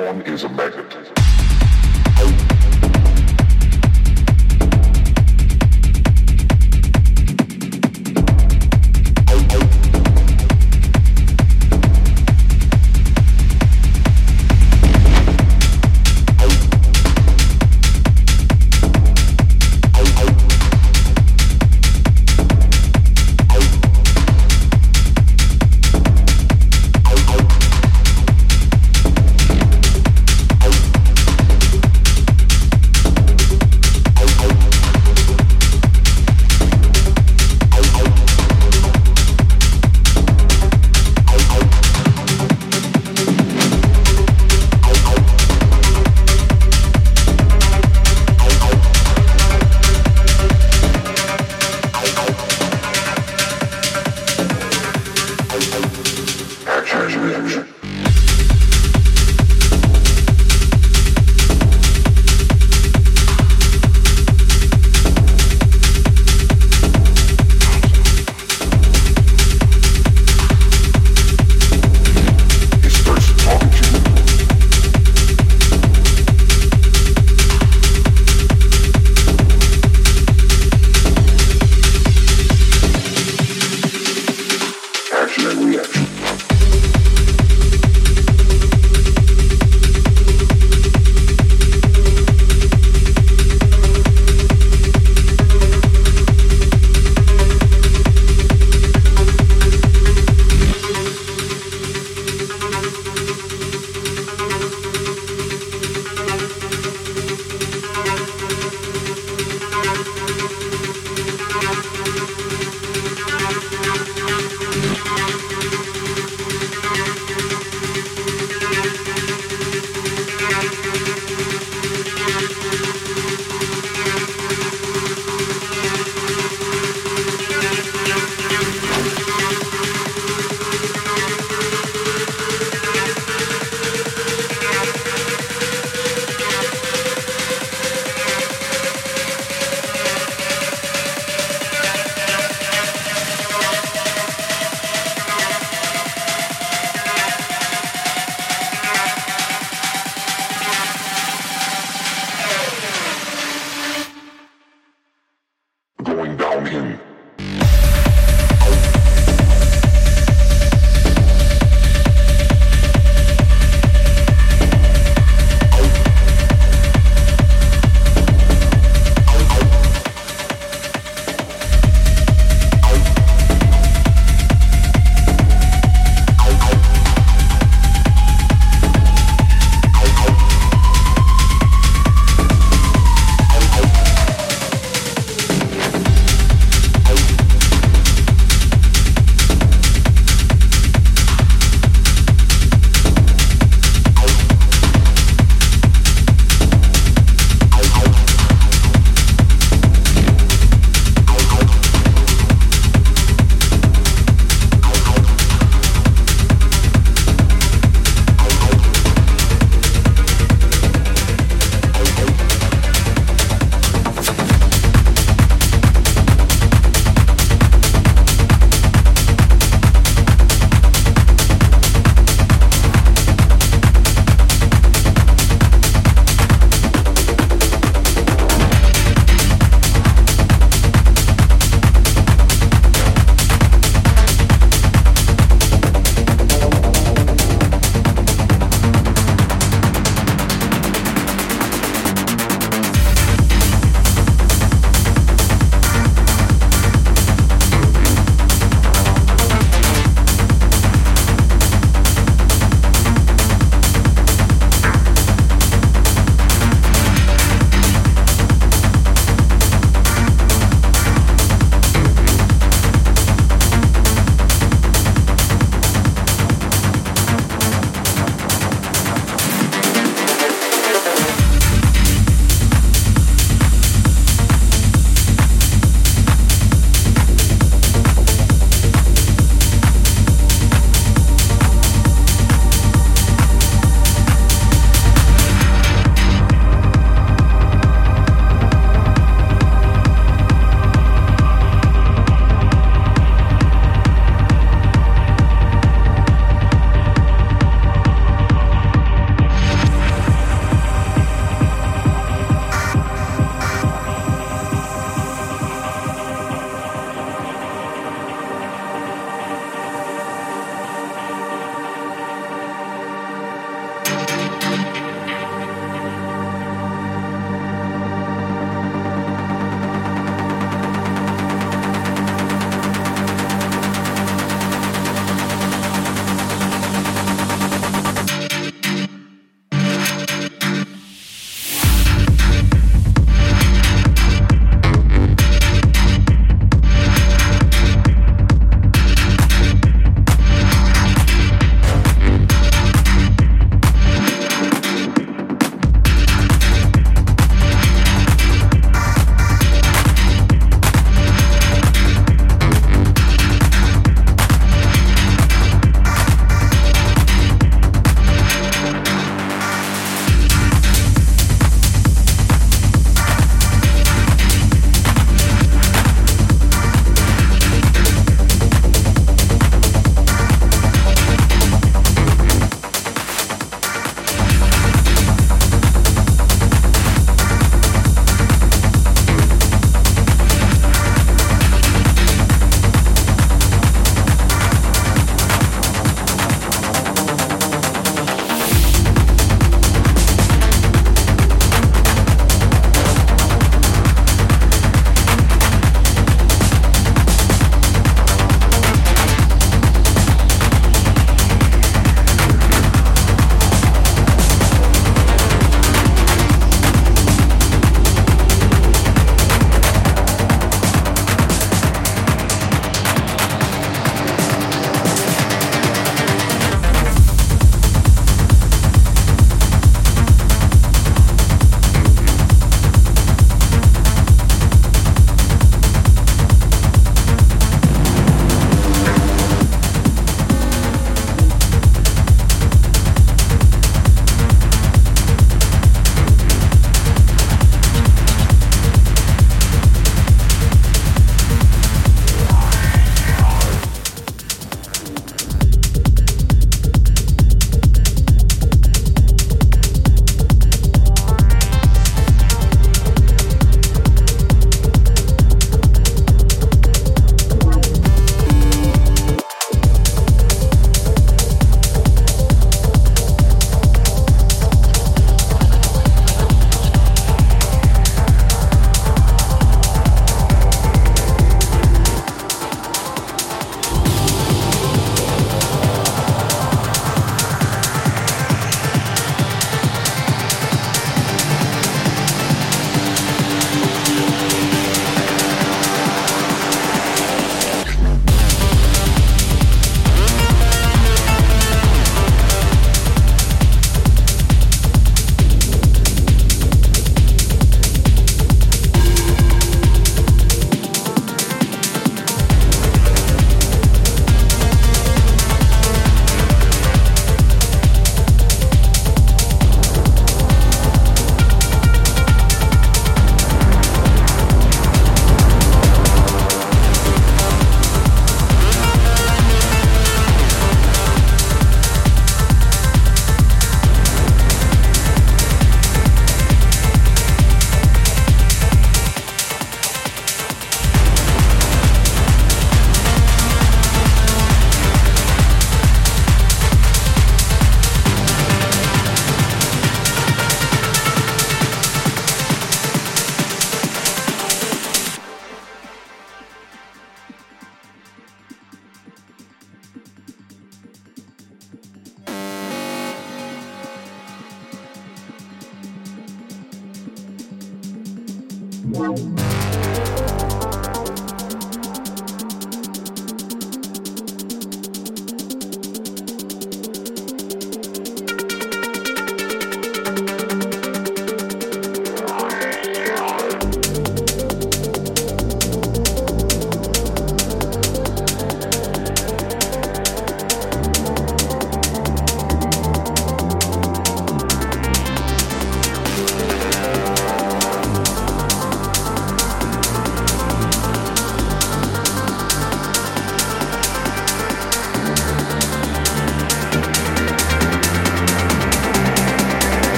known is a magnet.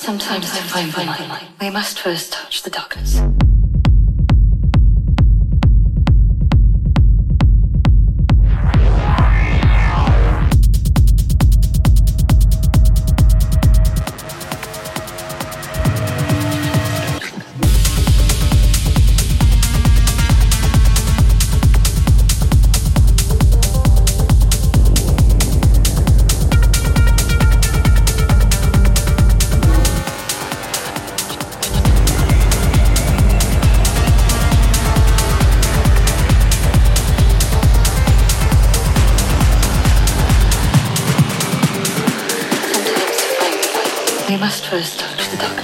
Sometimes I find the light. We must first touch the darkness. First touch the darkness.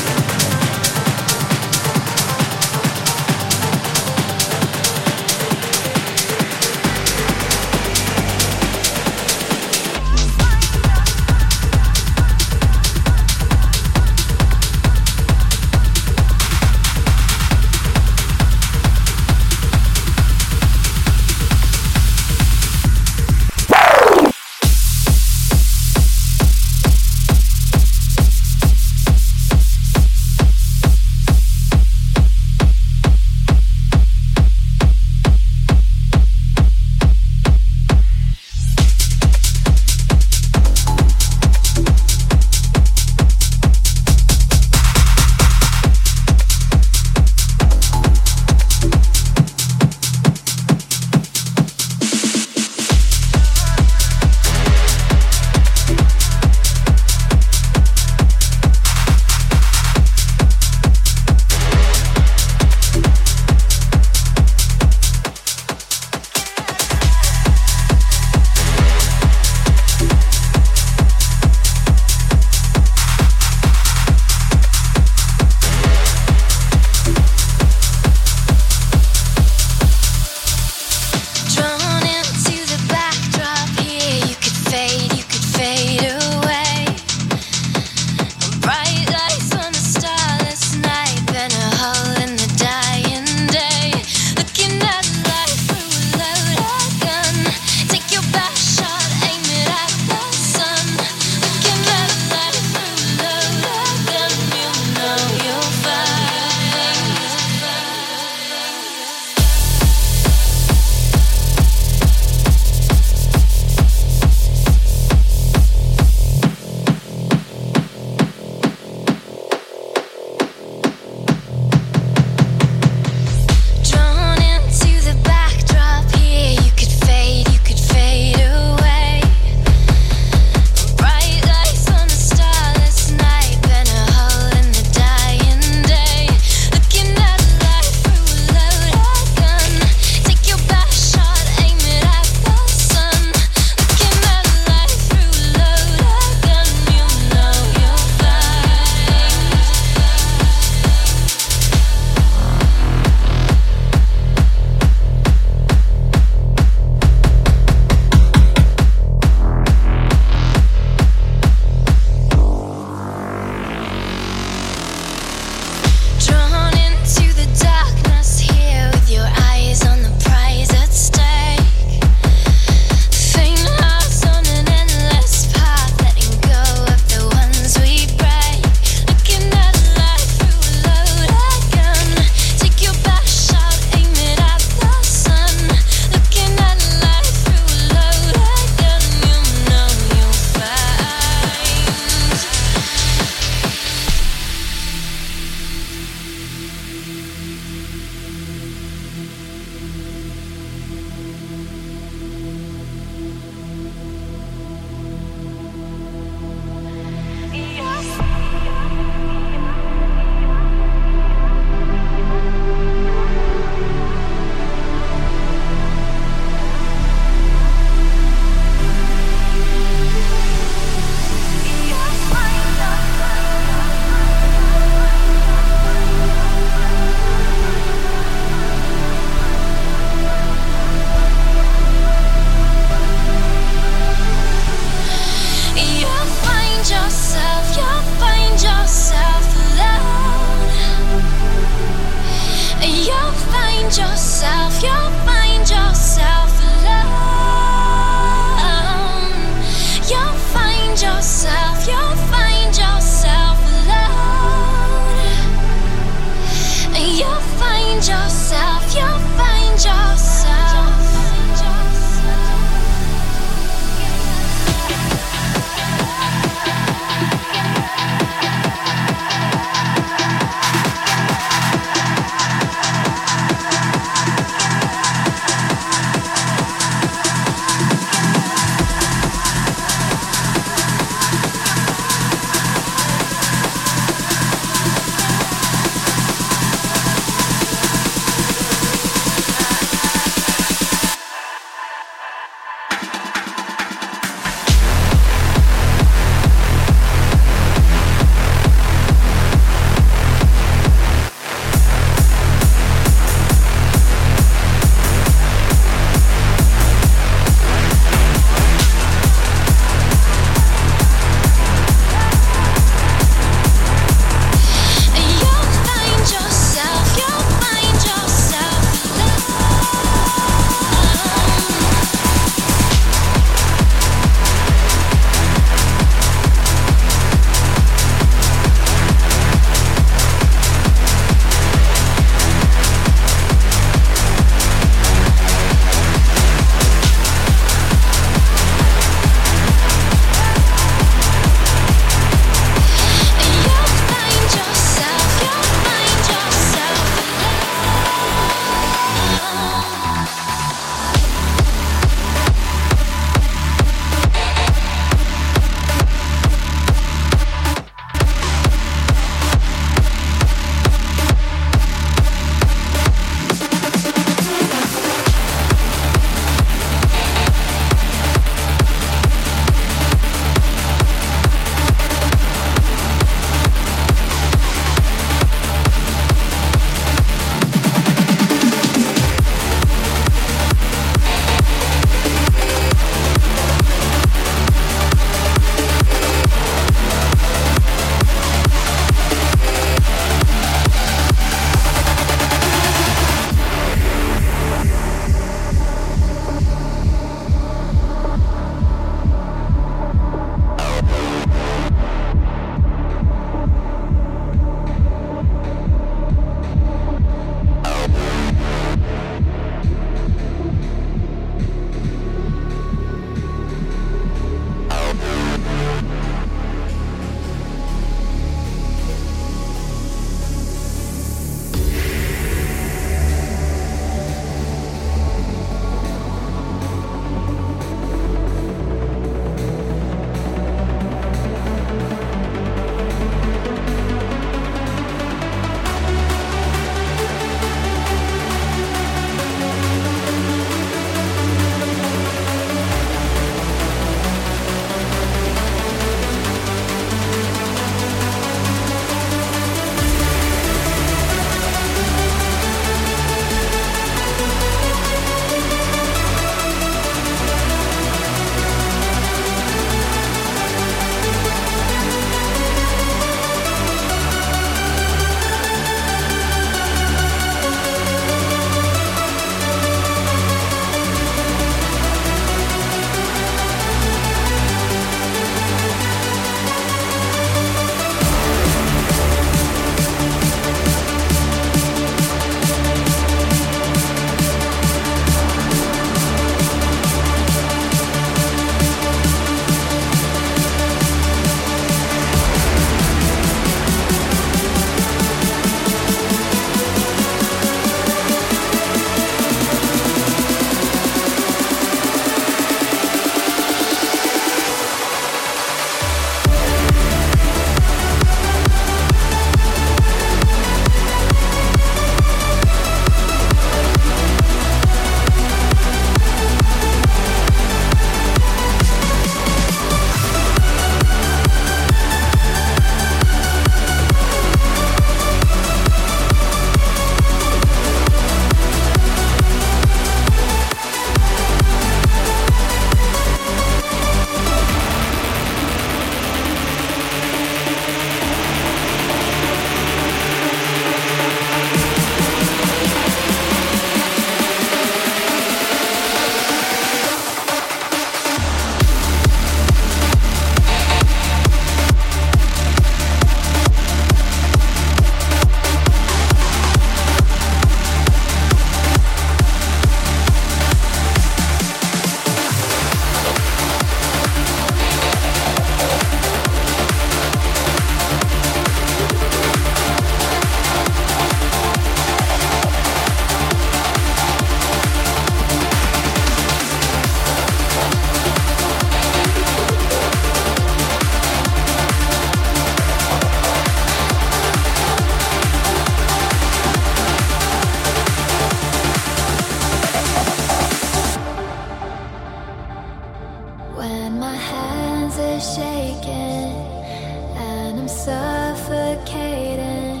I'm suffocating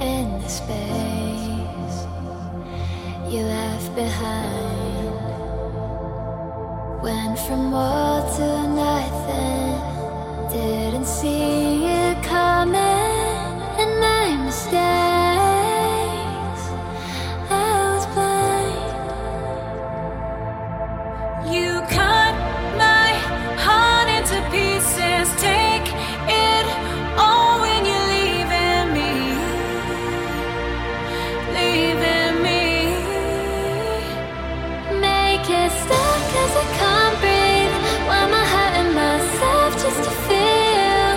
in the space you left behind. Went from all to nothing, didn't see it coming, and my mistakes, I was blind. You cut my heart into pieces, take it all when you're leaving me, leaving me. Make it stop, 'cause I can't breathe. Why am I hurting myself just to feel?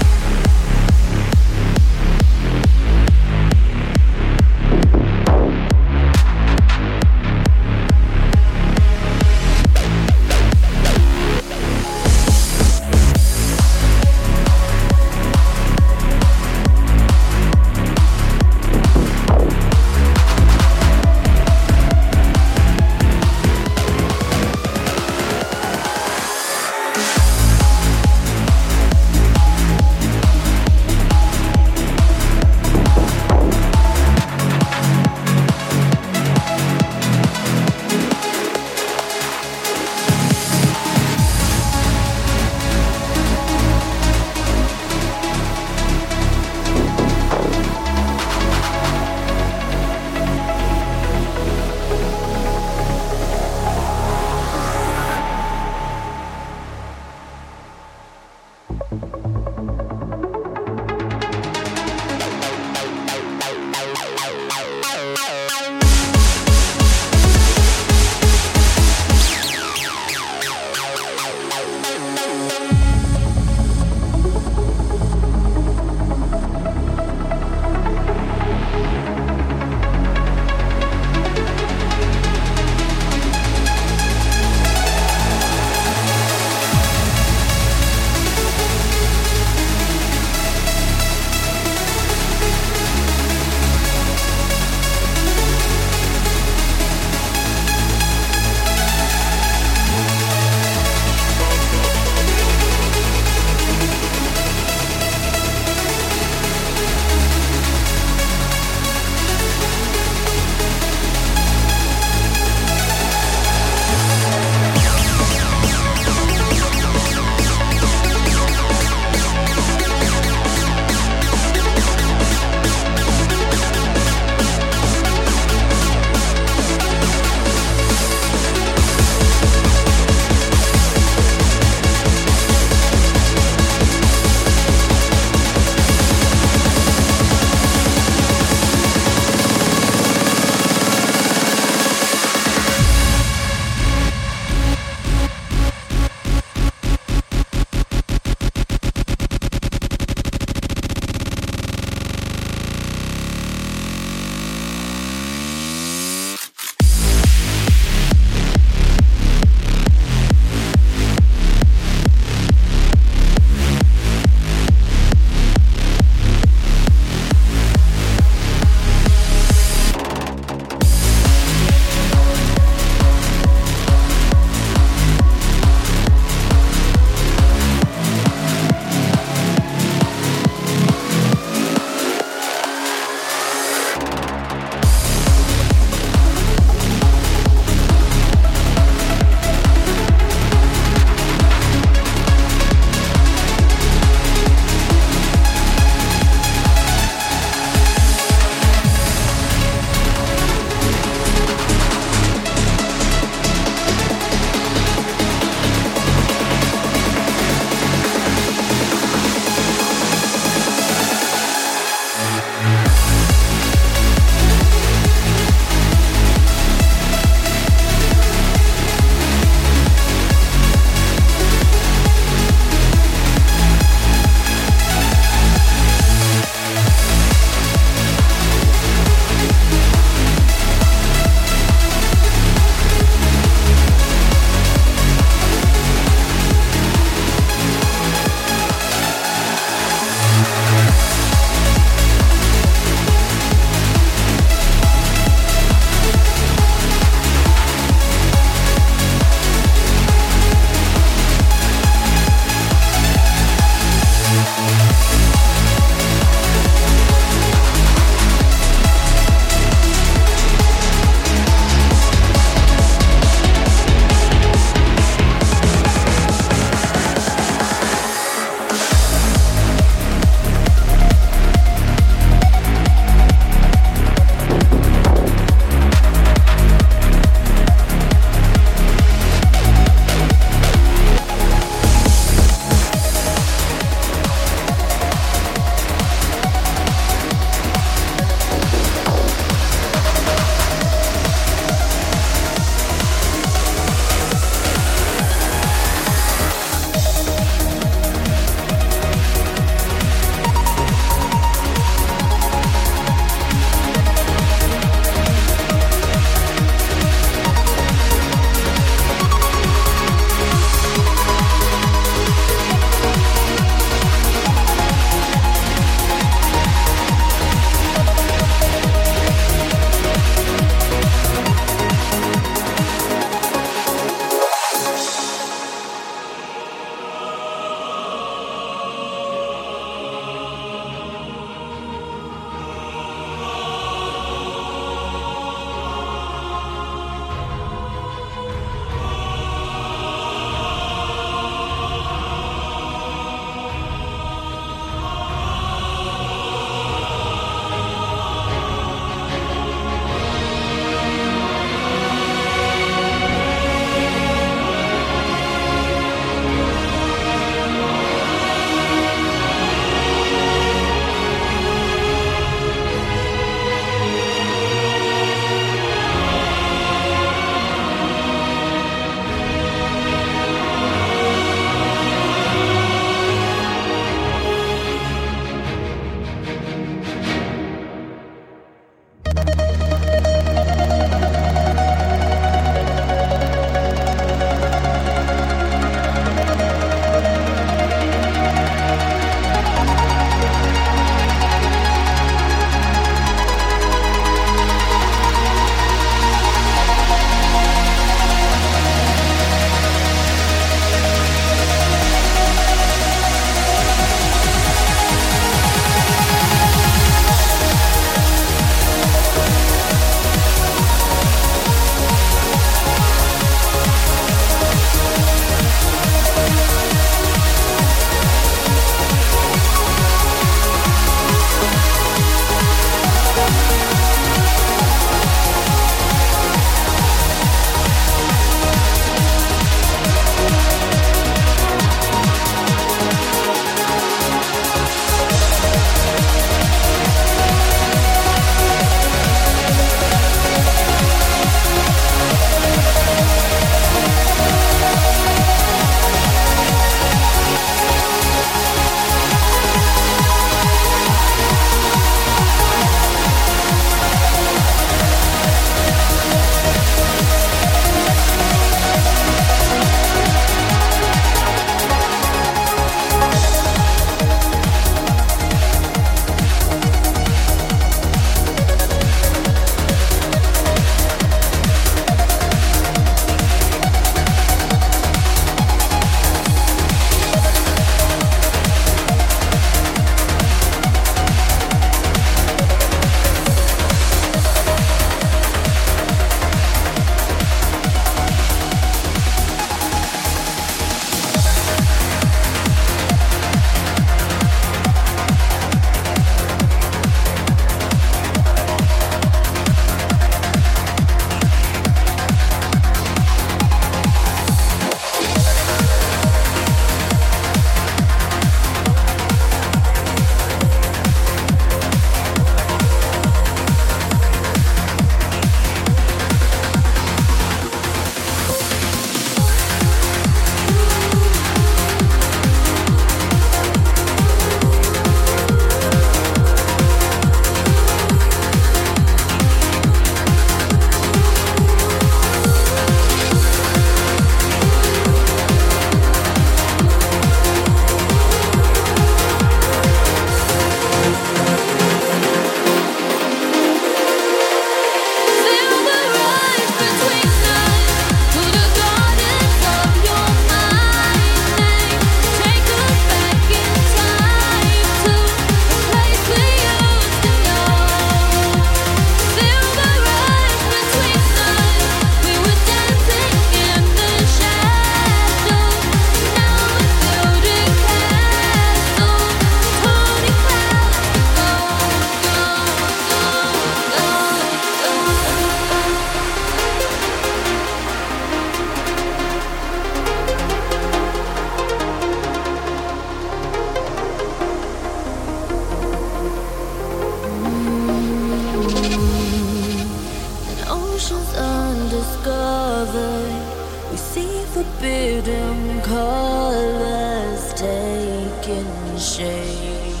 forbidden colors taking shape.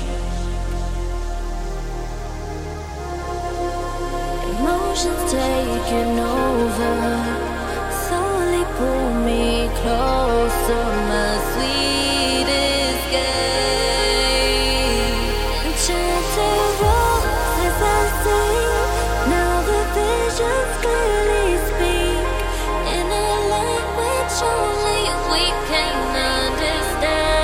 Emotions taking over, slowly pull me closer, my sweet escape. Enchanted roses I sing, now the visions clearly speak in a language only we can understand.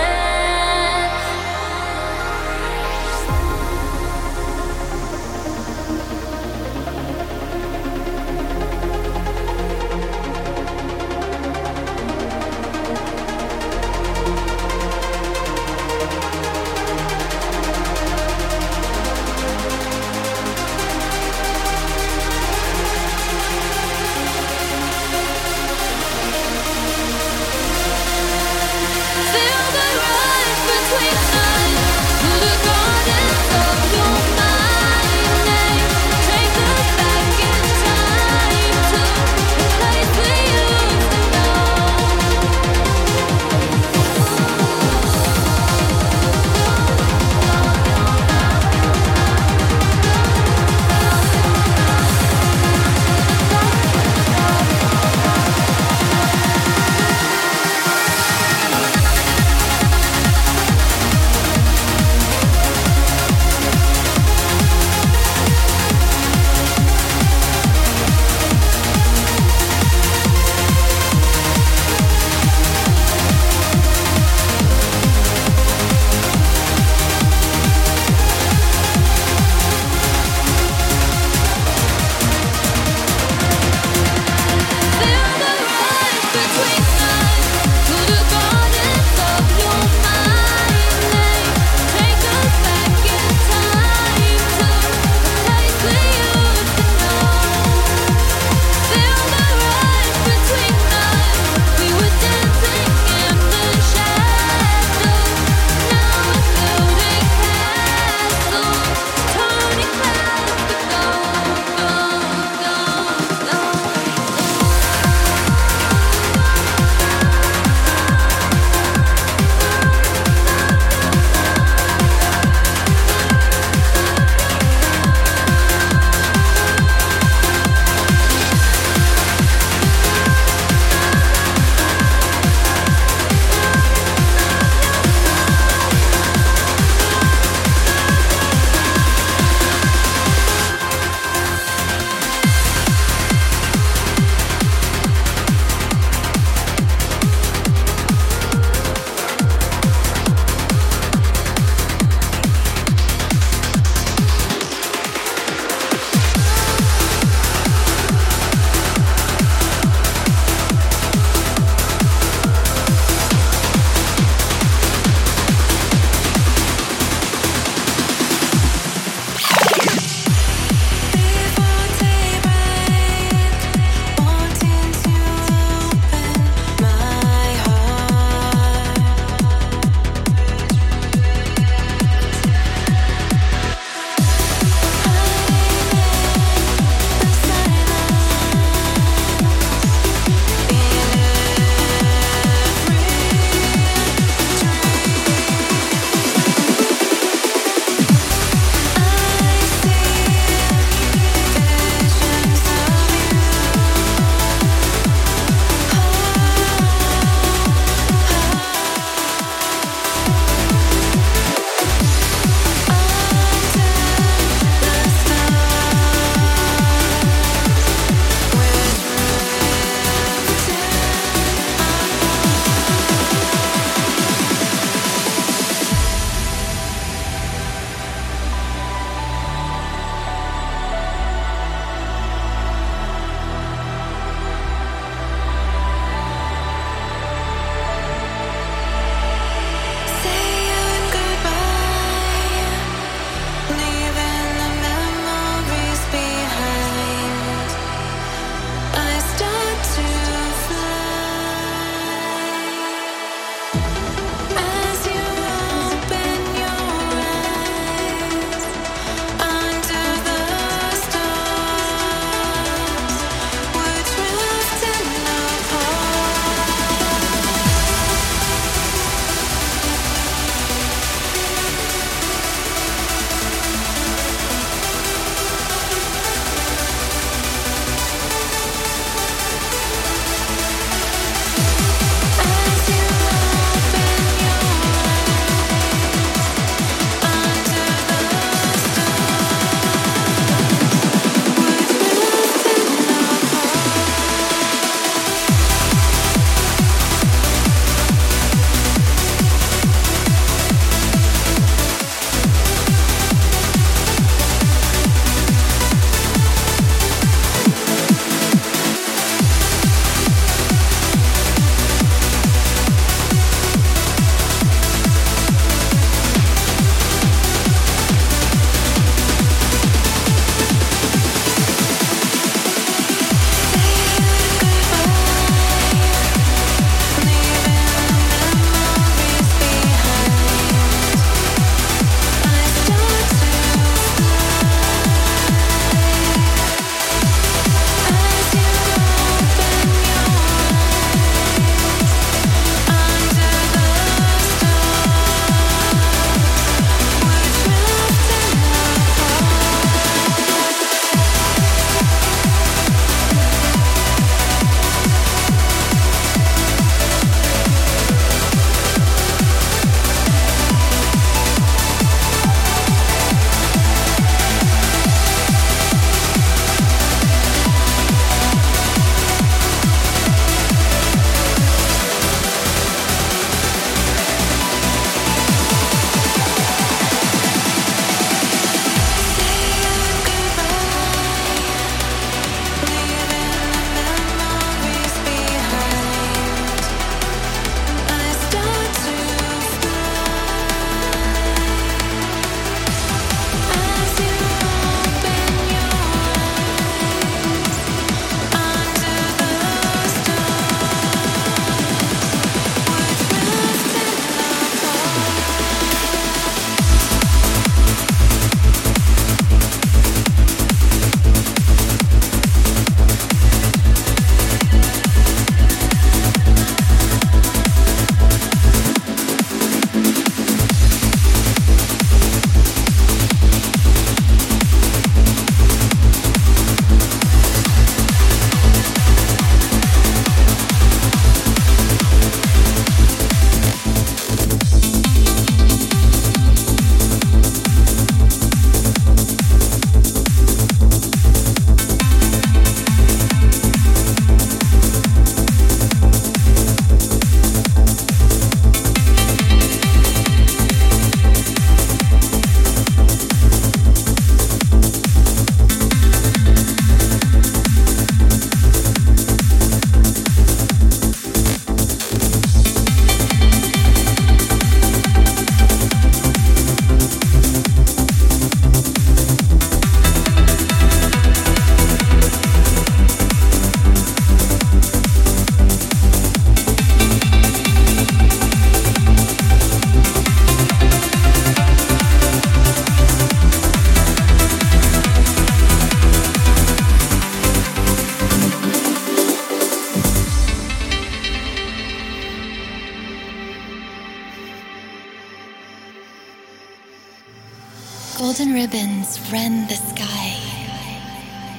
golden ribbons rend the sky.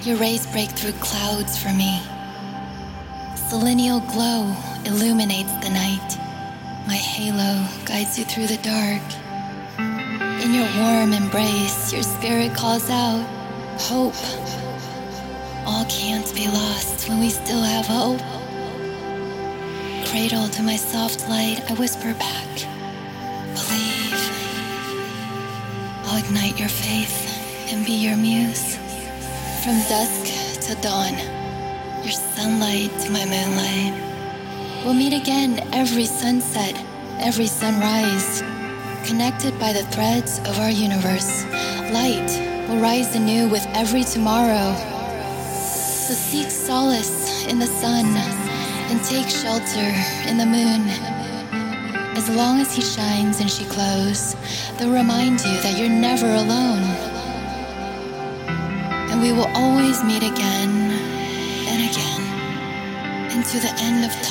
Your rays break through clouds for me. Selenial glow illuminates the night. My halo guides you through the dark. In your warm embrace, your spirit calls out, hope. All can't be lost when we still have hope. Cradled to my soft light, I whisper back, believe. I'll ignite your faith and be your muse. From dusk to dawn, your sunlight to my moonlight. We'll meet again every sunset, every sunrise. Connected by the threads of our universe, light will rise anew with every tomorrow. So seek solace in the sun and take shelter in the moon. As long as he shines and she glows, they'll remind you that you're never alone. And we will always meet again and again until the end of time.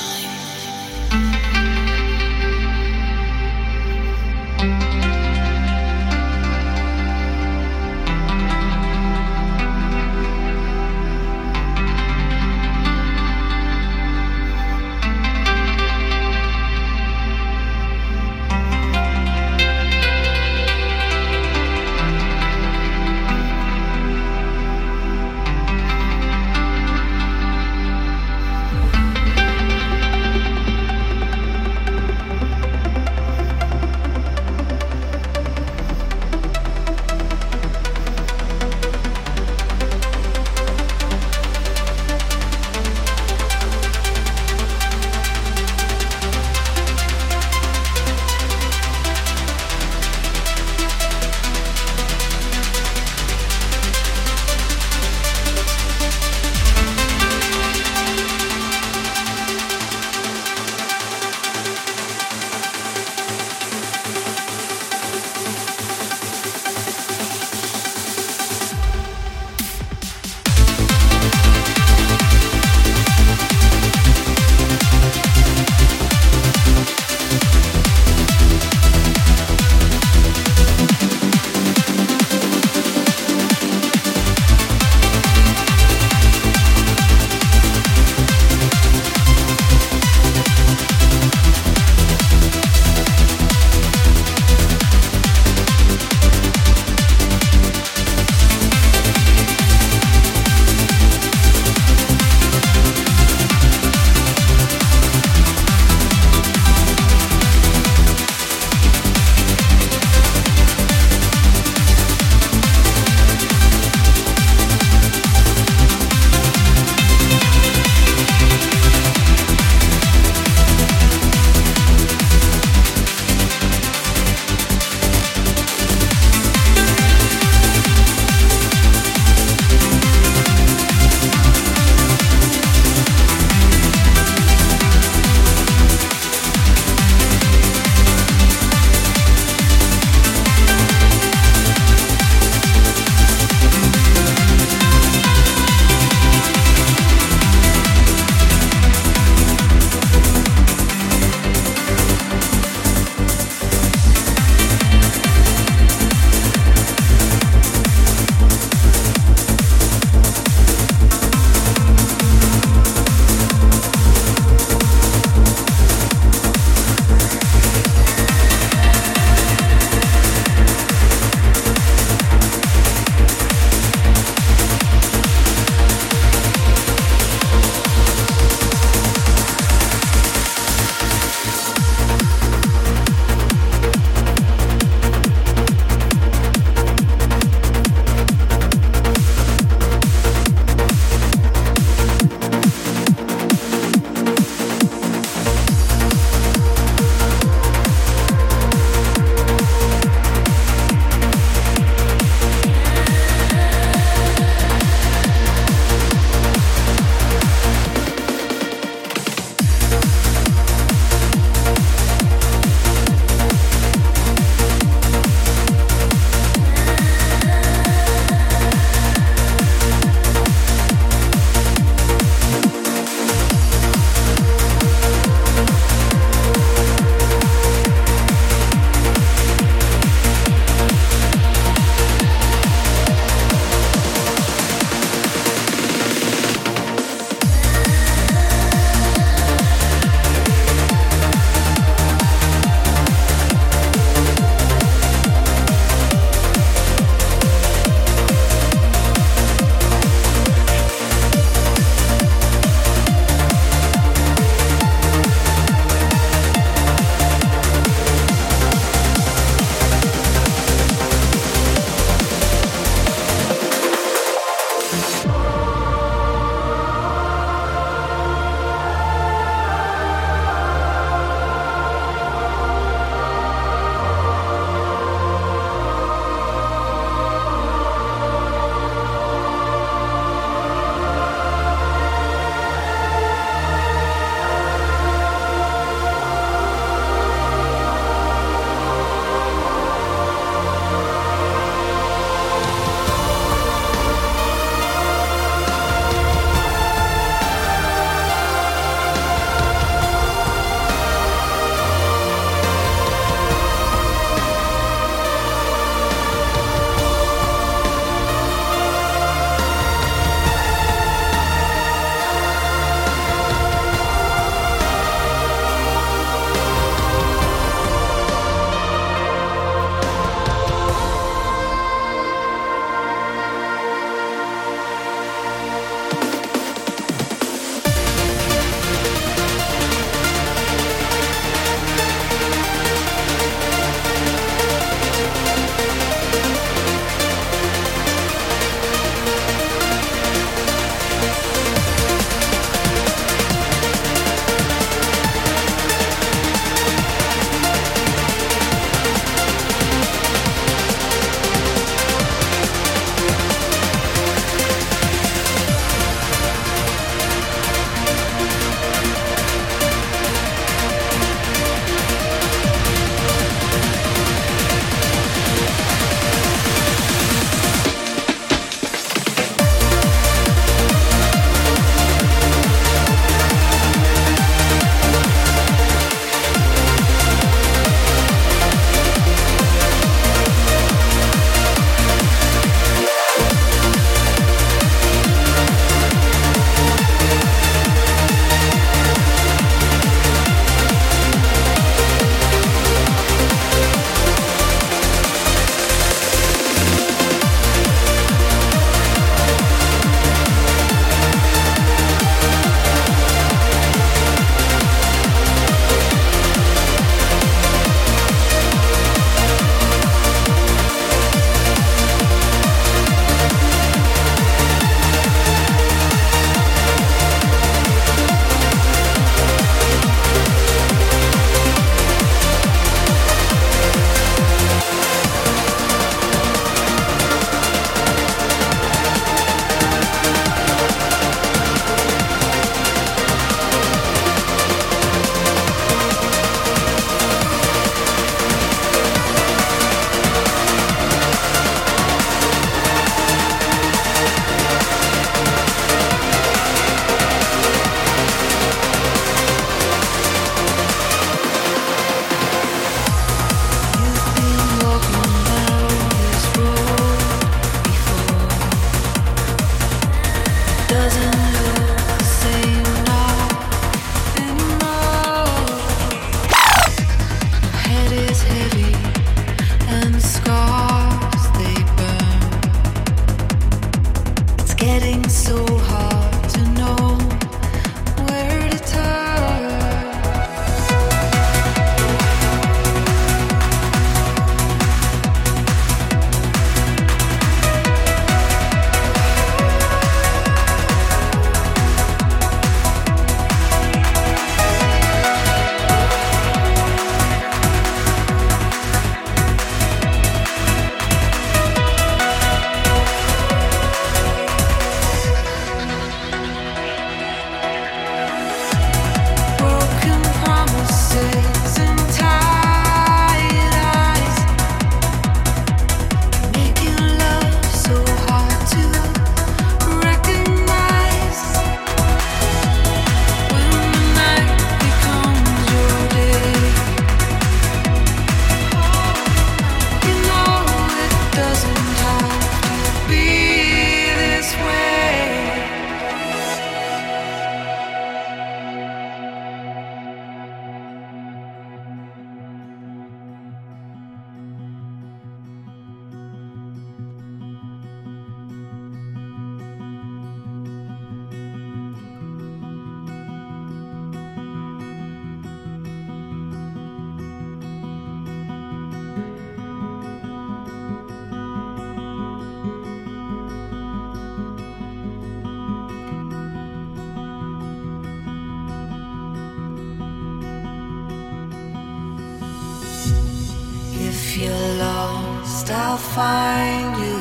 If you're lost, I'll find you,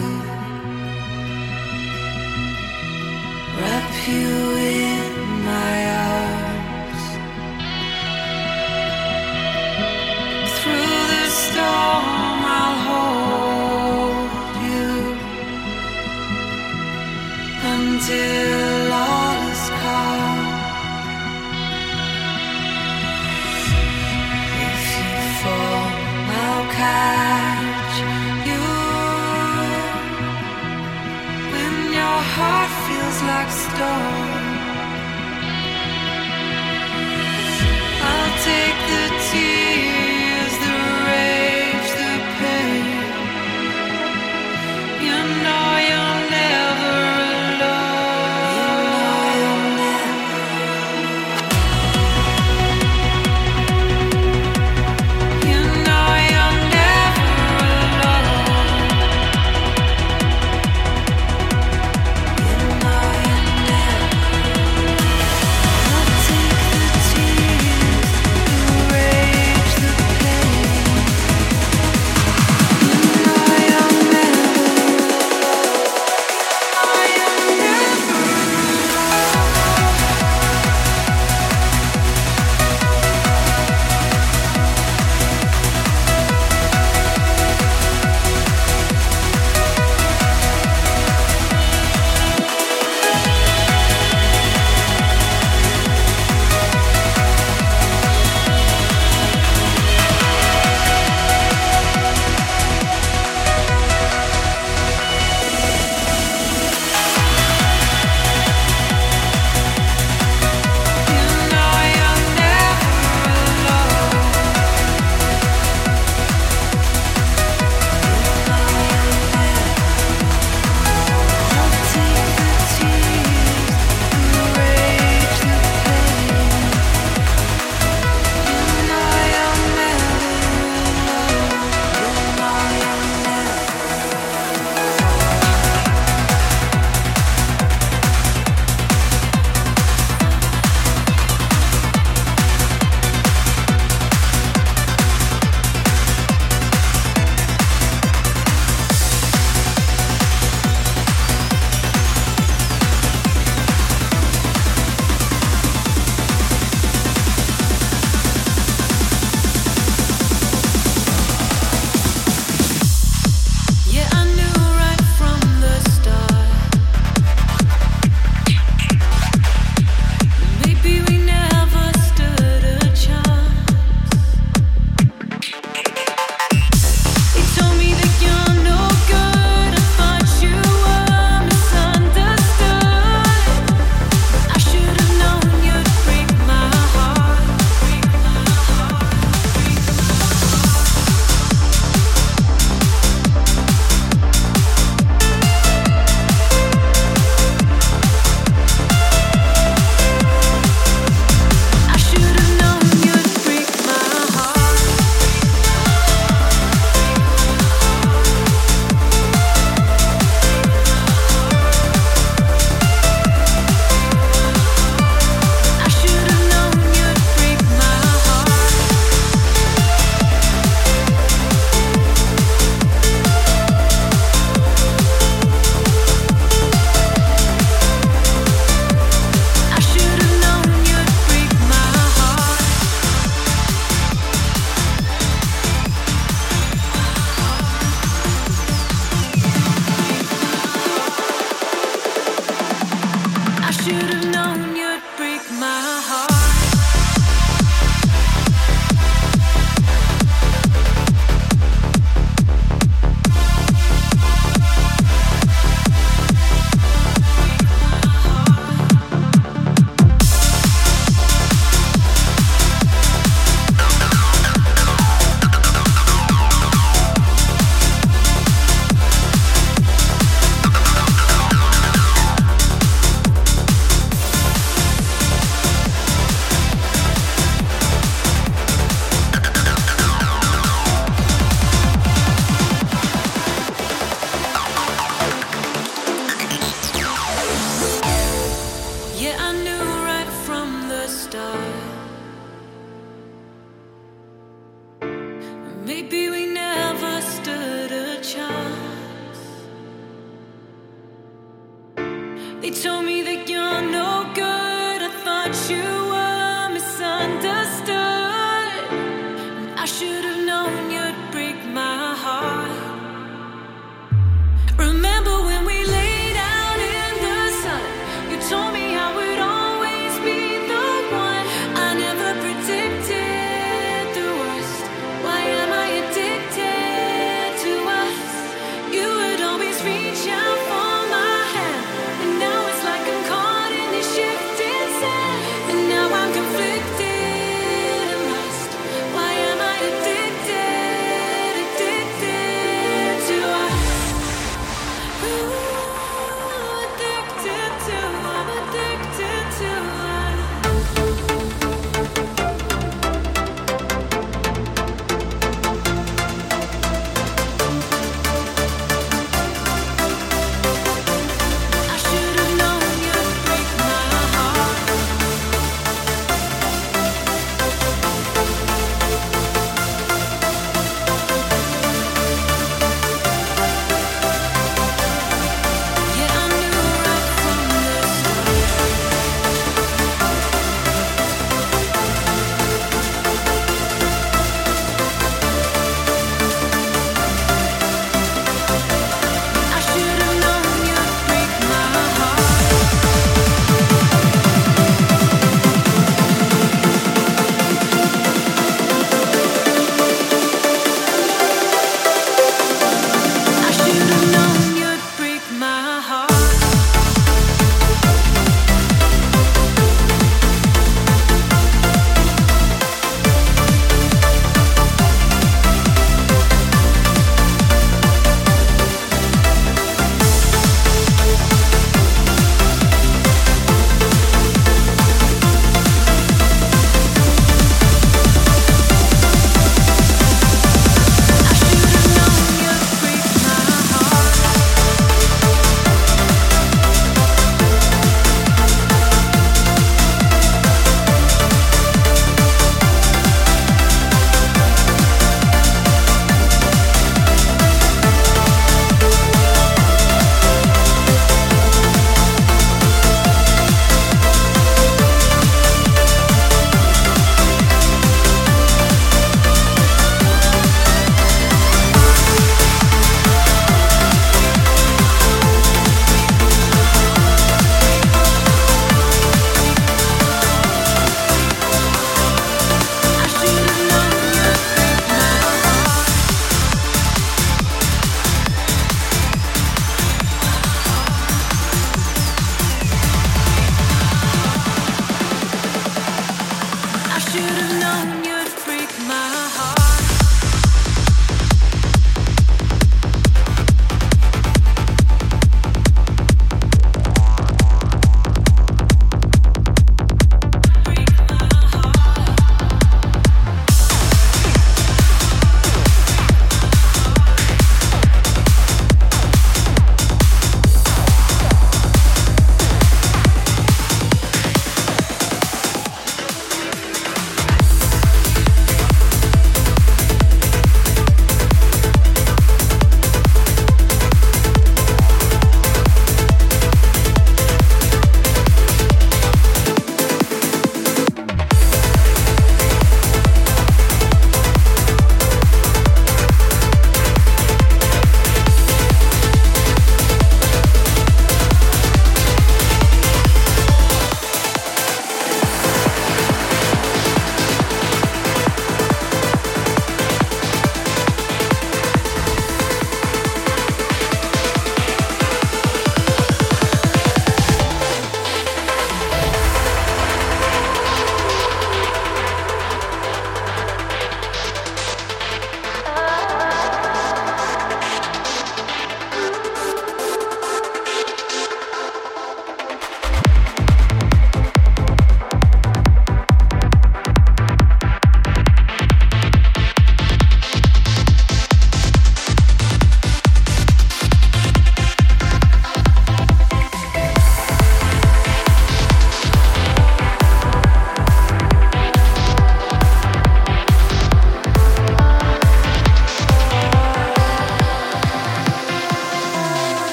wrap you in my arms. Through the storm, I'll hold you until all is calm. If you fall, I'll catch you. When your heart feels like stone, I'll take the tears, the rage, the pain. You know you're never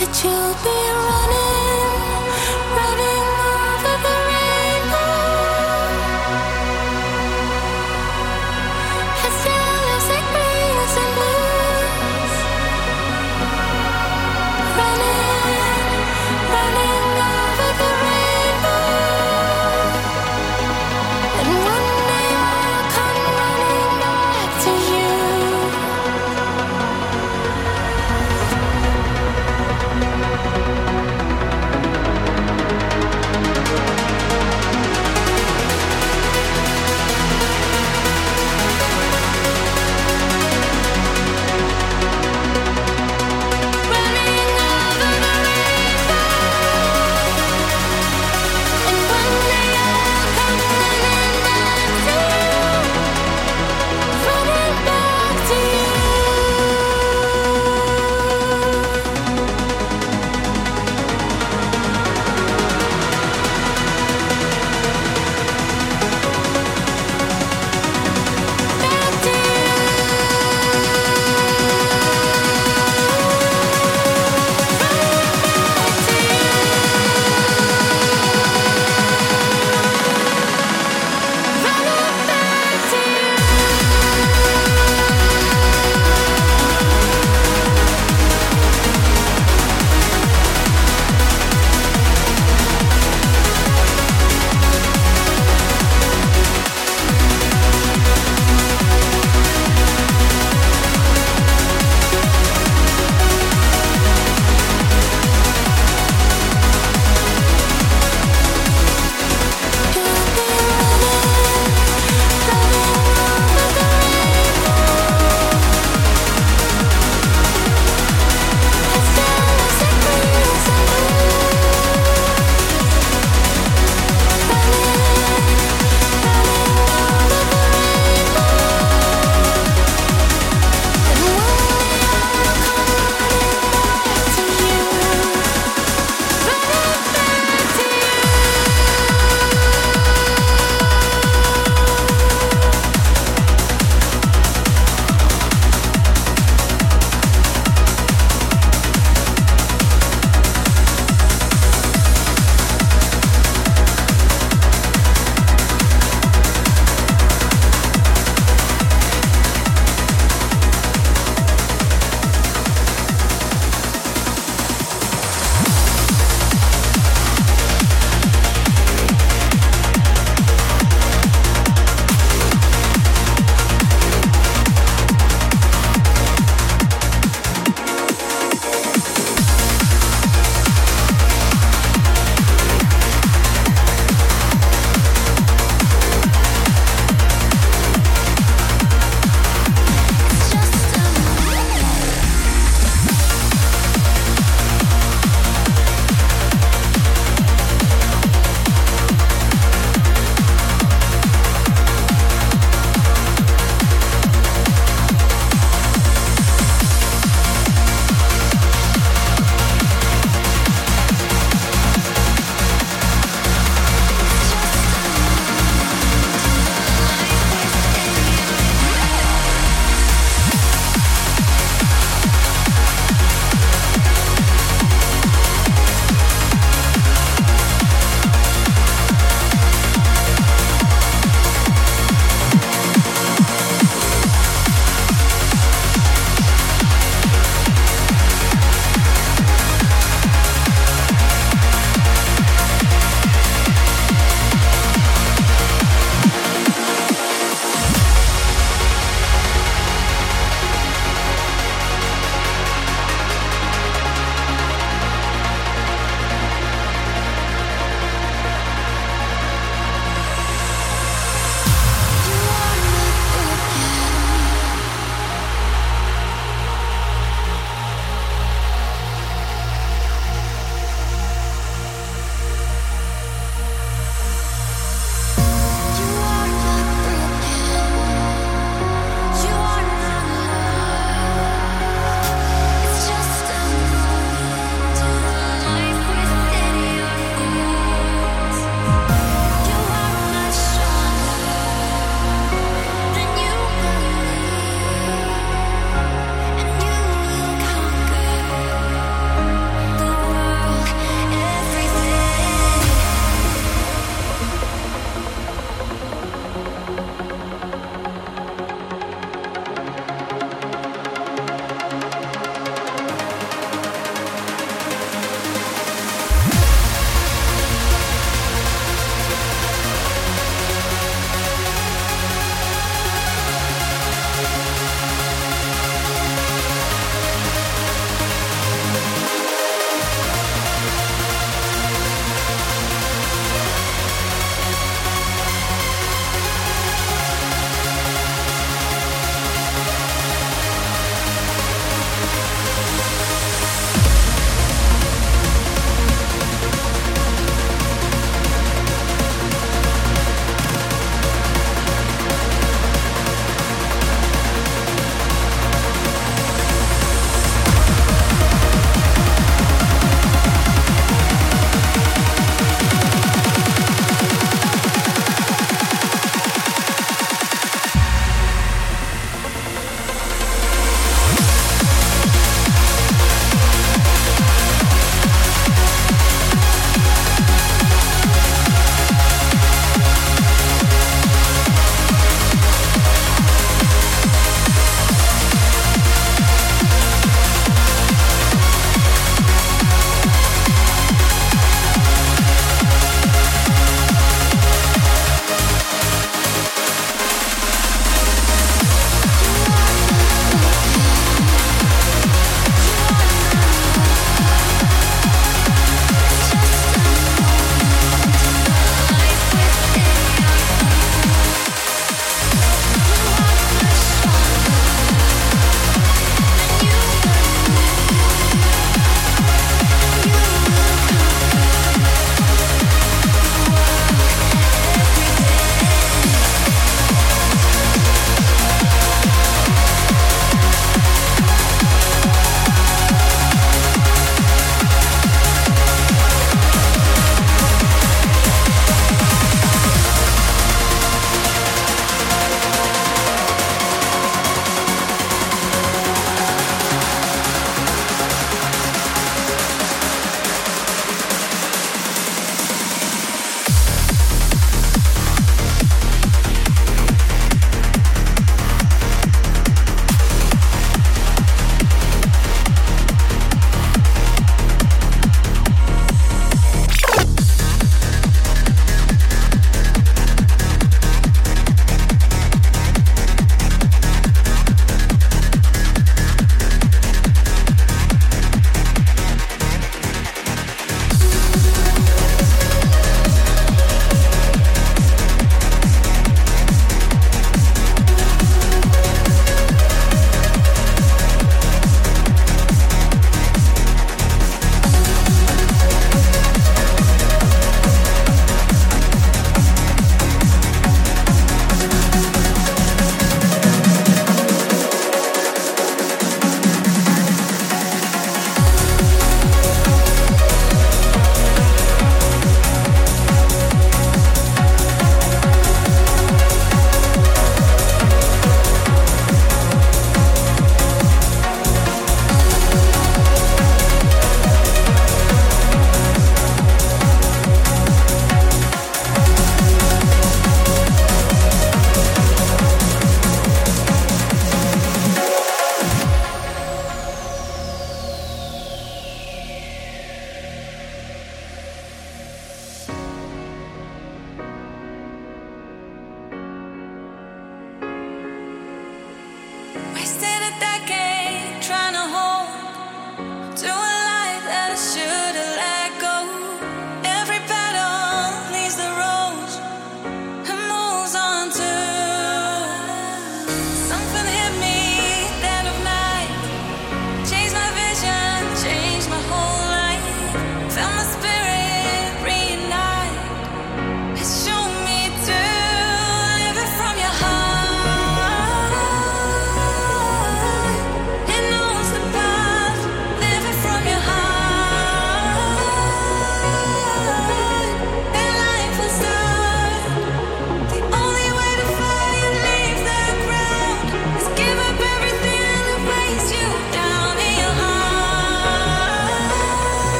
That you'll be running.